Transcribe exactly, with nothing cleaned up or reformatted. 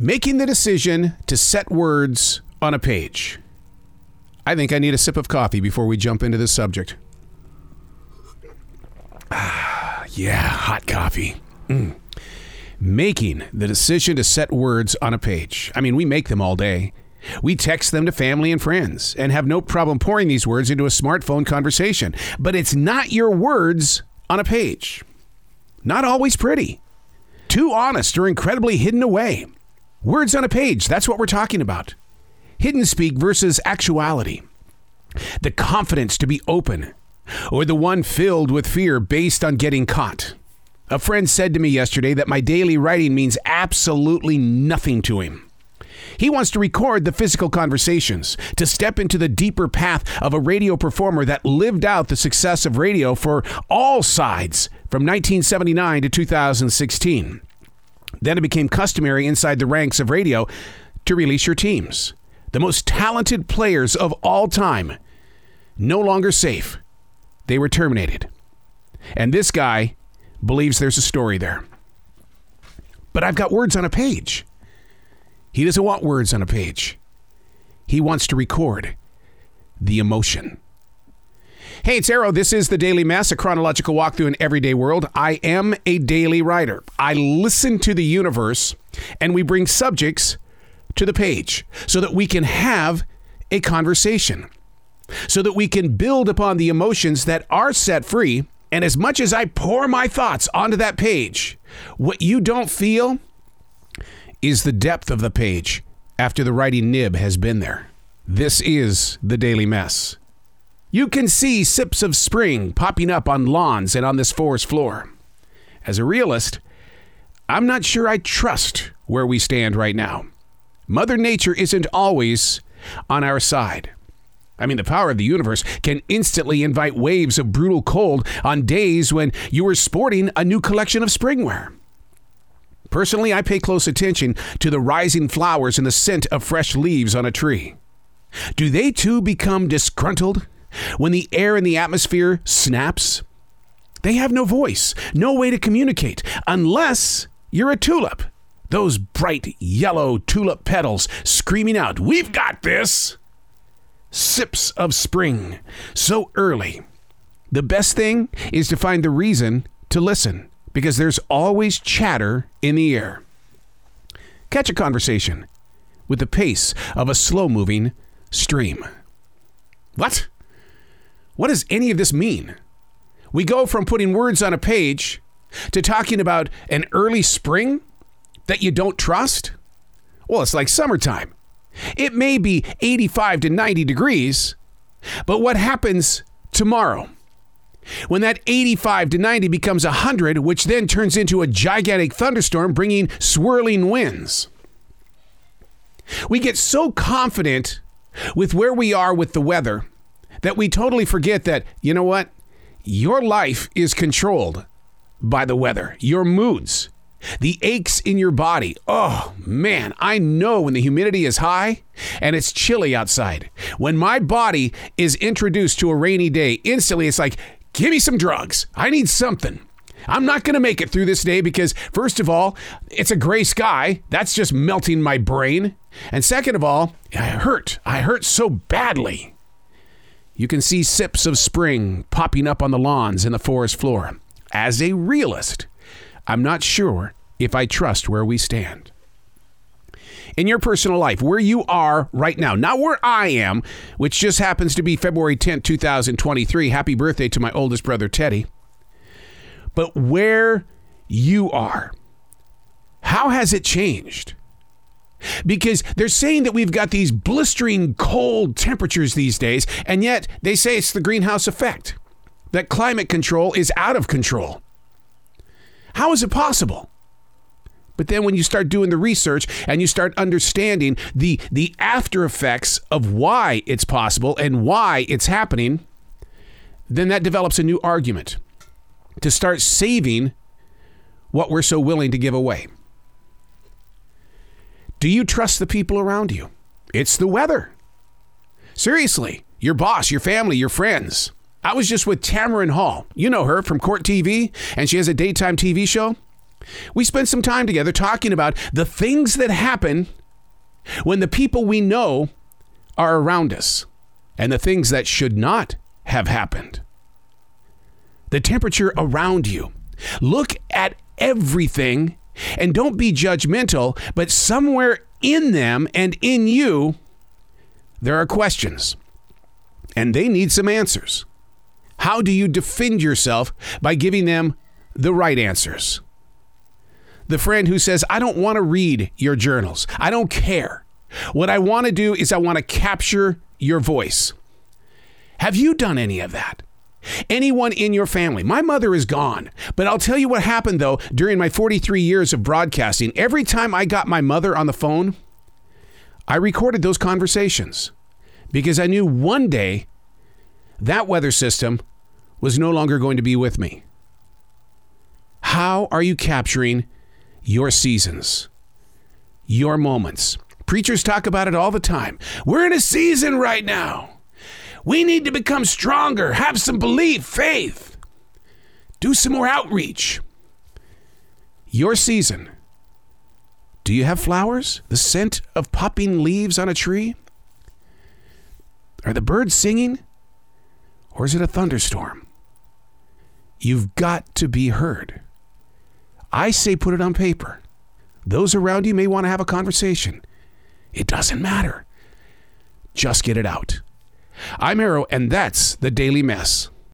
making the decision to set words on a page. I think I need a sip of coffee before we jump into this subject. Ah, yeah, hot coffee. Mm. Making the decision to set words on a page. I mean, we make them all day. We text them to family and friends and have no problem pouring these words into a smartphone conversation. But it's not your words on a page. Not always pretty. Too honest or incredibly hidden away. Words on a page, that's what we're talking about. Hidden speak versus actuality. The confidence to be open, or the one filled with fear based on getting caught. A friend said to me yesterday that my daily writing means absolutely nothing to him. He wants to record the physical conversations, to step into the deeper path of a radio performer that lived out the success of radio for all sides from nineteen seventy-nine to two thousand sixteen. Then it became customary inside the ranks of radio to release your teams. The most talented players of all time, no longer safe. They were terminated. And this guy believes there's a story there. But I've got words on a page. He doesn't want words on a page. He wants to record the emotion. Hey, it's Arrow. This is The Daily Mess, a chronological walkthrough in everyday world. I am a daily writer. I listen to the universe, and we bring subjects to the page so that we can have a conversation, so that we can build upon the emotions that are set free. And as much as I pour my thoughts onto that page, what you don't feel is the depth of the page after the writing nib has been there. This is The Daily Mess. You can see sips of spring popping up on lawns and on this forest floor. As a realist, I'm not sure I trust where we stand right now. Mother Nature isn't always on our side. I mean, the power of the universe can instantly invite waves of brutal cold on days when you were sporting a new collection of springware. Personally, I pay close attention to the rising flowers and the scent of fresh leaves on a tree. Do they too become disgruntled when the air in the atmosphere snaps? They have no voice, no way to communicate, unless you're a tulip. Those bright yellow tulip petals screaming out, "We've got this!" Sips of spring, so early. The best thing is to find the reason to listen, because there's always chatter in the air. Catch a conversation with the pace of a slow-moving stream. What? What does any of this mean? We go from putting words on a page to talking about an early spring that you don't trust? Well, it's like summertime. It may be eighty-five to ninety degrees, but what happens tomorrow? When that eighty-five to ninety becomes one hundred, which then turns into a gigantic thunderstorm bringing swirling winds. We get so confident with where we are with the weather that we totally forget that, you know what? Your life is controlled by the weather, your moods. The aches in your body. Oh, man, I know when the humidity is high and it's chilly outside. When my body is introduced to a rainy day, instantly it's like, give me some drugs. I need something. I'm not going to make it through this day because, first of all, it's a gray sky. That's just melting my brain. And second of all, I hurt. I hurt so badly. You can see sips of spring popping up on the lawns and the forest floor. As a realist, I'm not sure if I trust where we stand. In your personal life, where you are right now, not where I am, which just happens to be February tenth, two thousand twenty-three. Happy birthday to my oldest brother, Teddy. But where you are, how has it changed? Because they're saying that we've got these blistering cold temperatures these days, and yet they say it's the greenhouse effect, that climate control is out of control. How is it possible? But then when you start doing the research and you start understanding the, the after effects of why it's possible and why it's happening, then that develops a new argument to start saving what we're so willing to give away. Do you trust the people around you? It's the weather. Seriously, your boss, your family, your friends. I was just with Tamron Hall. You know her from Court T V, and she has a daytime T V show. We spent some time together talking about the things that happen when the people we know are around us and the things that should not have happened. The temperature around you. Look at everything and don't be judgmental, but somewhere in them and in you, there are questions and they need some answers. How do you defend yourself by giving them the right answers? The friend who says, I don't want to read your journals. I don't care. What I want to do is I want to capture your voice. Have you done any of that? Anyone in your family? My mother is gone, but I'll tell you what happened, though, during my forty-three years of broadcasting. Every time I got my mother on the phone, I recorded those conversations because I knew one day that weather system was no longer going to be with me. How are you capturing your seasons, your moments? Preachers talk about it all the time. We're in a season right now. We need to become stronger, have some belief, faith, do some more outreach. Your season. Do you have flowers? The scent of popping leaves on a tree? Are the birds singing? Or is it a thunderstorm? You've got to be heard. I say put it on paper. Those around you may want to have a conversation. It doesn't matter. Just get it out. I'm Arrow, and that's The Daily Mess.